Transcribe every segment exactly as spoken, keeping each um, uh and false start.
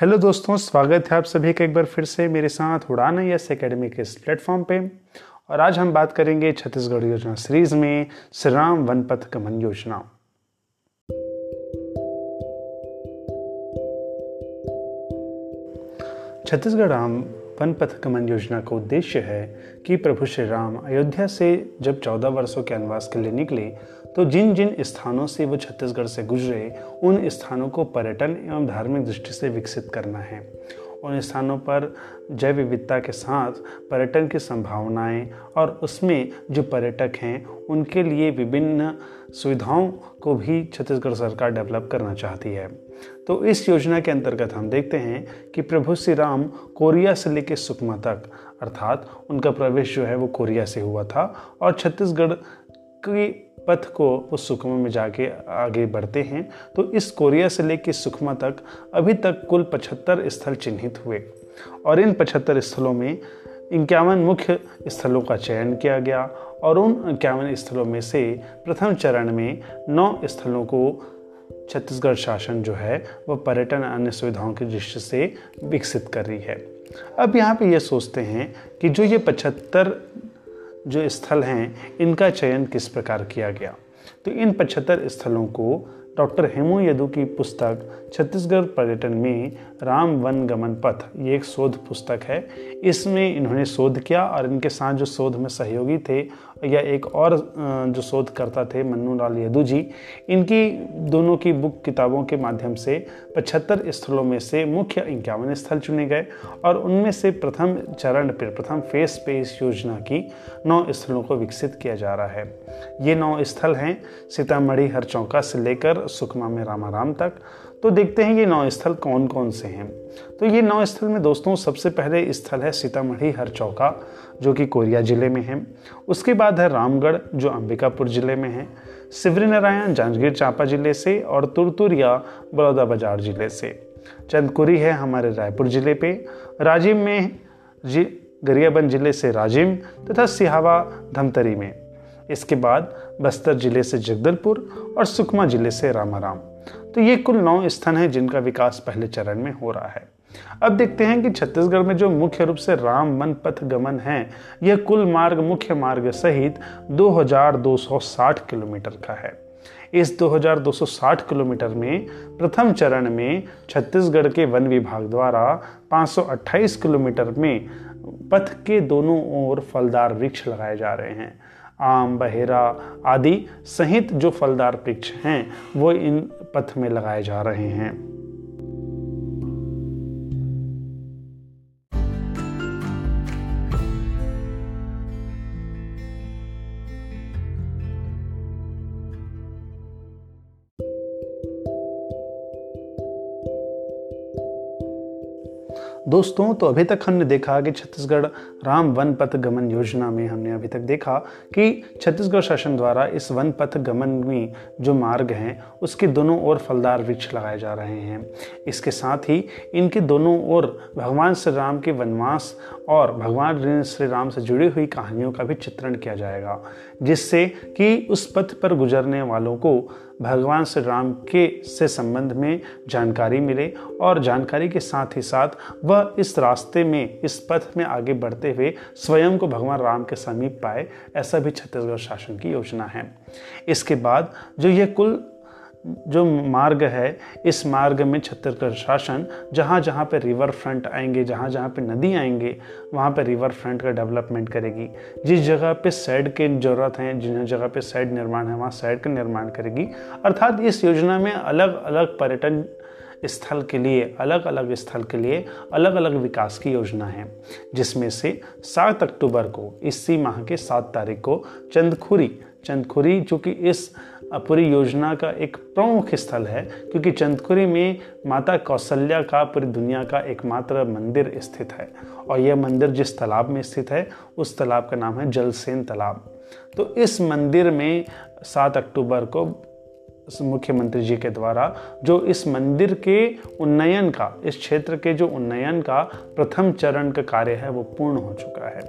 Hello दोस्तों, स्वागत है आप सभी का एक बार फिर से मेरे साथ उड़ान आईएएस एकेडमी के इस प्लेटफॉर्म पे। और आज हम बात करेंगे छत्तीसगढ़ योजना सीरीज में श्री राम वनपथ गमन योजना। छत्तीसगढ़ राम वनपथ गमन योजना का उद्देश्य है कि प्रभु श्री राम अयोध्या से जब चौदह वर्षों के वनवास के लिए निकले तो जिन जिन स्थानों से वो छत्तीसगढ़ से गुजरे उन स्थानों को पर्यटन एवं धार्मिक दृष्टि से विकसित करना है। उन स्थानों पर जैव विविधता के साथ पर्यटन की संभावनाएं और उसमें जो पर्यटक हैं उनके लिए विभिन्न सुविधाओं को भी छत्तीसगढ़ सरकार डेवलप करना चाहती है। तो इस योजना के अंतर्गत हम देखते हैं कि प्रभु श्री राम कोरिया से लेकर सुकमा तक, अर्थात उनका प्रवेश जो है वो कोरिया से हुआ था और छत्तीसगढ़ की पथ को वो सुकमा में जाके आगे बढ़ते हैं। तो इस कोरिया से लेकर सुकमा तक अभी तक कुल पचहत्तर स्थल चिन्हित हुए और इन पचहत्तर स्थलों में इक्यावन मुख्य स्थलों का चयन किया गया और उन इक्यावन स्थलों में से प्रथम चरण में नौ स्थलों को छत्तीसगढ़ शासन जो है वह पर्यटन अन्य सुविधाओं की दृष्टि से विकसित कर रही है। अब यहाँ पे ये सोचते हैं कि जो ये पचहत्तर जो स्थल हैं इनका चयन किस प्रकार किया गया। तो इन पचहत्तर स्थलों को डॉक्टर हेमू यदू की पुस्तक छत्तीसगढ़ पर्यटन में राम वन गमन पथ, ये एक शोध पुस्तक है, इसमें इन्होंने शोध किया और इनके साथ जो शोध में सहयोगी थे या एक और जो शोधकर्ता थे मन्नू लाल यदू जी, इनकी दोनों की बुक किताबों के माध्यम से पचहत्तर स्थलों में से मुख्य इक्यावन स्थल चुने गए और उनमें से प्रथम चरण पर प्रथम फेस पे इस योजना की नौ स्थलों को विकसित किया जा रहा है। ये नौ स्थल हैं सीतामढ़ी हरचौका से लेकर सुकमा में रामाराम तक। तो देखते हैं ये नौ स्थल कौन कौन से हैं। तो ये नौ स्थल में दोस्तों सबसे पहले स्थल है सीतामढ़ी हरचौका जो कि कोरिया जिले में है। उसके बाद है रामगढ़ जो अंबिकापुर जिले में है, शिवरीनारायण जांजगीर चांपा जिले से और तुरतुरिया बलौदाबाजार जिले से। चंदखुरी है हमारे रायपुर जिले पे, राजिम में जी गरियाबंद जिले से राजिम तथा सिहावा धमतरी में। इसके बाद बस्तर जिले से जगदलपुर और सुकमा जिले से रामाराम। तो ये कुल नौ स्थान हैं जिनका विकास पहले चरण में हो रहा है। अब देखते हैं कि छत्तीसगढ़ में जो मुख्य रूप से राम वन पथ गमन है यह कुल मार्ग मुख्य मार्ग सहित दो हज़ार दो सौ साठ किलोमीटर का है। इस दो हज़ार दो सौ साठ किलोमीटर में प्रथम चरण में छत्तीसगढ़ के वन विभाग द्वारा पाँच सौ अट्ठाईस किलोमीटर में पथ के दोनों ओर फलदार वृक्ष लगाए जा रहे हैं। आम, बहेरा आदि सहित जो फलदार वृक्ष हैं वो इन पथ में लगाए जा रहे हैं। दोस्तों, तो अभी तक हमने देखा कि छत्तीसगढ़ राम वन पथ गमन योजना में हमने अभी तक देखा कि छत्तीसगढ़ शासन द्वारा इस वन पथ गमन में जो मार्ग हैं उसके दोनों ओर फलदार वृक्ष लगाए जा रहे हैं। इसके साथ ही इनके दोनों ओर भगवान श्री राम के वनवास और भगवान श्री राम से जुड़ी हुई कहानियों का भी चित्रण किया जाएगा, जिससे कि उस पथ पर गुजरने वालों को भगवान श्री राम के से संबंध में जानकारी मिले और जानकारी के साथ ही साथ वह इस रास्ते में इस पथ में आगे बढ़ते हुए स्वयं को भगवान राम के समीप पाए, ऐसा भी छत्तीसगढ़ शासन की योजना है। इसके बाद जो ये कुल जो मार्ग है इस मार्ग में छत्तीसगढ़ शासन जहाँ जहाँ पे रिवर फ्रंट आएंगे, जहाँ जहाँ पे नदी आएंगे वहाँ पे रिवर फ्रंट का डेवलपमेंट करेगी। जिस जगह पे सैड की ज़रूरत है, जिन जगह पे सैड निर्माण है वहाँ सैड का निर्माण करेगी। अर्थात इस योजना में अलग अलग पर्यटन स्थल के लिए अलग अलग स्थल के लिए अलग अलग विकास की योजना है, जिसमें से सात अक्टूबर को इसी माह के सात तारीख को चंदखुरी चंदखुरी जो कि इस पूरी योजना का एक प्रमुख स्थल है, क्योंकि चंदखुरी में माता कौशल्या का पूरी दुनिया का एकमात्र मंदिर स्थित है और यह मंदिर जिस तालाब में स्थित है उस तालाब का नाम है जलसेन तालाब। तो इस मंदिर में सात अक्टूबर को मुख्यमंत्री जी के द्वारा जो इस मंदिर के उन्नयन का, इस क्षेत्र के जो उन्नयन का प्रथम चरण का कार्य है वो पूर्ण हो चुका है।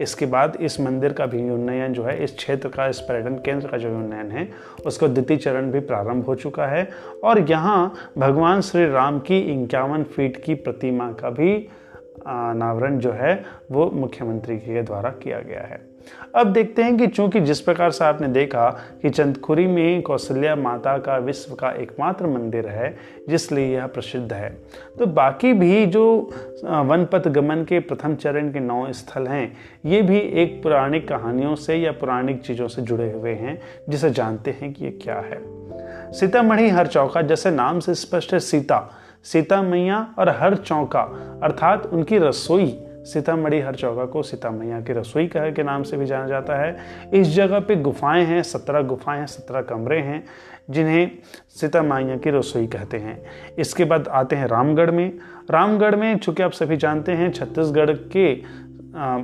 इसके बाद इस मंदिर का भी उन्नयन जो है, इस क्षेत्र का, इस पर्यटन केंद्र का जो उन्नयन है उसका द्वितीय चरण भी प्रारंभ हो चुका है और यहाँ भगवान श्री राम की इक्यावन फीट की प्रतिमा का भी अनावरण जो है वो मुख्यमंत्री के द्वारा किया गया है। अब देखते हैं कि चूंकि जिस प्रकार से आपने देखा कि चंदखुरी में कौशल्या माता का विश्व का एकमात्र मंदिर है जिसलिए यह प्रसिद्ध है, तो बाकी भी जो वनपथ गमन के प्रथम चरण के नौ स्थल हैं ये भी एक पौराणिक कहानियों से या पौराणिक चीज़ों से जुड़े हुए हैं जिसे जानते हैं कि ये क्या है। सीतामढ़ी हरचौका, जैसे नाम से स्पष्ट है, सीता सीता मैया और हर चौका अर्थात उनकी रसोई, सीतामढ़ी हर चौका को सीता मैया की रसोई कह के नाम से भी जाना जाता है। इस जगह पे गुफाएं हैं, सत्रह गुफाएं हैं, सत्रह कमरे हैं जिन्हें सीता मैया की रसोई कहते हैं। इसके बाद आते हैं रामगढ़ में। रामगढ़ में चूँकि आप सभी जानते हैं छत्तीसगढ़ के आ,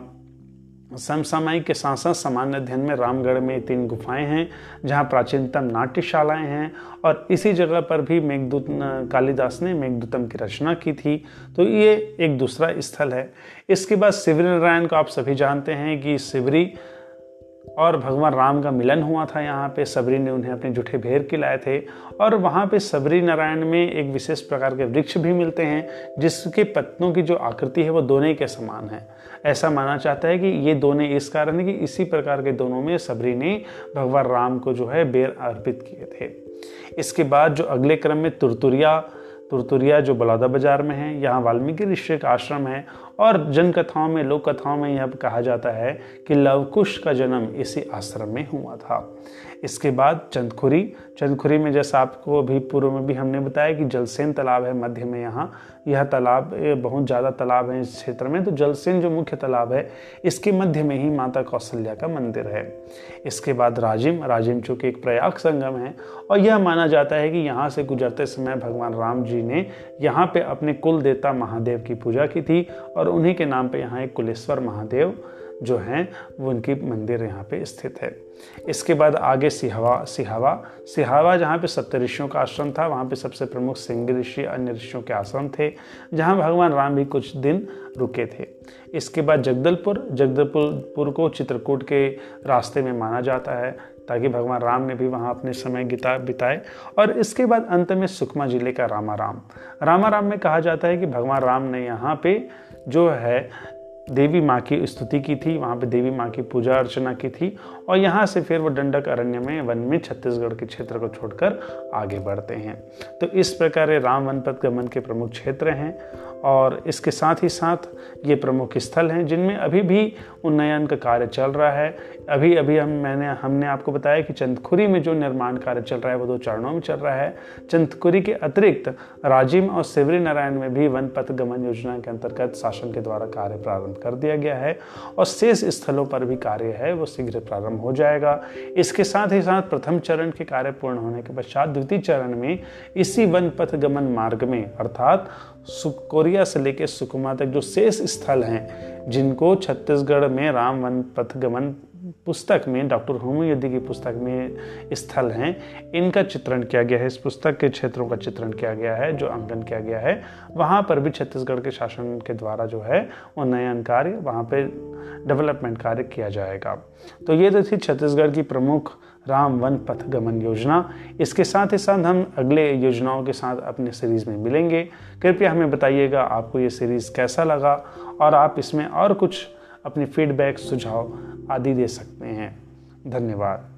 समसामयिक के साथ साथ सामान्य अध्ययन में रामगढ़ में तीन गुफाएं हैं जहां प्राचीनतम नाट्यशालाएं हैं और इसी जगह पर भी मेघदूत कालिदास ने मेघदूतम की रचना की थी, तो ये एक दूसरा स्थल है। इसके बाद शिवरीनारायण को आप सभी जानते हैं कि शिवरी और भगवान राम का मिलन हुआ था, यहाँ पे सबरी ने उन्हें अपने जूठे भेर के लाए थे और वहाँ पे सबरी नारायण में एक विशेष प्रकार के वृक्ष भी मिलते हैं जिसके पत्तों की जो आकृति है वो दोने के समान है। ऐसा माना जाता है कि ये दोने इस कारण है कि इसी प्रकार के दोनों में सबरी ने भगवान राम को जो है बेर अर्पित किए थे। इसके बाद जो अगले क्रम में तुरतुरिया, तुरतुरिया जो बलौदा बाजार में है, यहाँ वाल्मीकि ऋषि का आश्रम है और जन कथाओं में, लोक कथाओं में यह कहा जाता है कि लवकुश का जन्म इसी आश्रम में हुआ था। इसके बाद चंदखुरी, चंदखुरी में जैसा आपको अभी पूर्व में भी हमने बताया कि जलसेन तालाब है मध्य में, यहाँ यह तालाब बहुत ज़्यादा तालाब है इस क्षेत्र में, तो जलसेन जो मुख्य तालाब है इसके मध्य में ही माता कौशल्या का मंदिर है। इसके बाद राजिम, राजिम चूँकि एक प्रयाग संगम है और यह माना जाता है कि यहाँ से गुजरते समय भगवान राम जी ने यहाँ पर अपने कुल देवता महादेव की पूजा की थी और उन्हीं के नाम पे यहाँ एक कुलेश्वर महादेव जो हैं वो उनकी मंदिर यहाँ पे स्थित है। इसके बाद आगे सिहावा, सिहावा सिहावा जहाँ पे सप्तऋषियों का आश्रम था, वहाँ पे सबसे प्रमुख सिंह ऋषि, अन्य ऋषियों के आश्रम थे जहाँ भगवान राम भी कुछ दिन रुके थे। इसके बाद जगदलपुर, जगदलपुर को चित्रकूट के रास्ते में माना जाता है ताकि भगवान राम ने भी वहाँ अपने समय गीता बिताए। और इसके बाद अंत में सुकमा जिले का रामाराम, रामाराम में कहा जाता है कि भगवान राम ने यहाँ पे जो है देवी माँ की स्तुति की थी, वहाँ पे देवी माँ की पूजा अर्चना की थी और यहाँ से फिर वो दंडक अरण्य में, वन में छत्तीसगढ़ के क्षेत्र को छोड़कर आगे बढ़ते हैं। तो इस प्रकार ये राम वनपथ गमन के प्रमुख क्षेत्र हैं और इसके साथ ही साथ ये प्रमुख स्थल हैं जिनमें अभी भी उन्नयन का कार्य चल रहा है। अभी अभी हम मैंने हमने आपको बताया कि चंदखुरी में जो निर्माण कार्य चल रहा है वो दो चरणों में चल रहा है। चंदखुरी के अतिरिक्त राजिम और शिवरीनारायण में भी वनपथ गमन योजना के अंतर्गत शासन के द्वारा कार्य प्रारंभ कर दिया गया है और शेष स्थलों पर भी कार्य है वो शीघ्र प्रारंभ हो जाएगा। इसके साथ ही साथ प्रथम चरण के कार्य पूर्ण होने के पश्चात द्वितीय चरण में इसी वनपथ गमन मार्ग में अर्थात सुकोरिया से लेकर सुकमा तक जो शेष स्थल हैं जिनको छत्तीसगढ़ में राम वनपथ गमन पुस्तक में डॉक्टर हेमू यदू की पुस्तक में स्थल हैं इनका चित्रण किया गया है, इस पुस्तक के क्षेत्रों का चित्रण किया गया है, जो अंकन किया गया है वहाँ पर भी छत्तीसगढ़ के शासन के द्वारा जो है उन्नयन कार्य, वहाँ पे डेवलपमेंट कार्य किया जाएगा। तो ये तो थी छत्तीसगढ़ की प्रमुख राम वनपथ गमन योजना। इसके साथ ही साथ हम अगले योजनाओं के साथ अपने सीरीज़ में मिलेंगे। कृपया हमें बताइएगा आपको ये सीरीज़ कैसा लगा और आप इसमें और कुछ अपने फीडबैक, सुझाव आदि दे सकते हैं। धन्यवाद।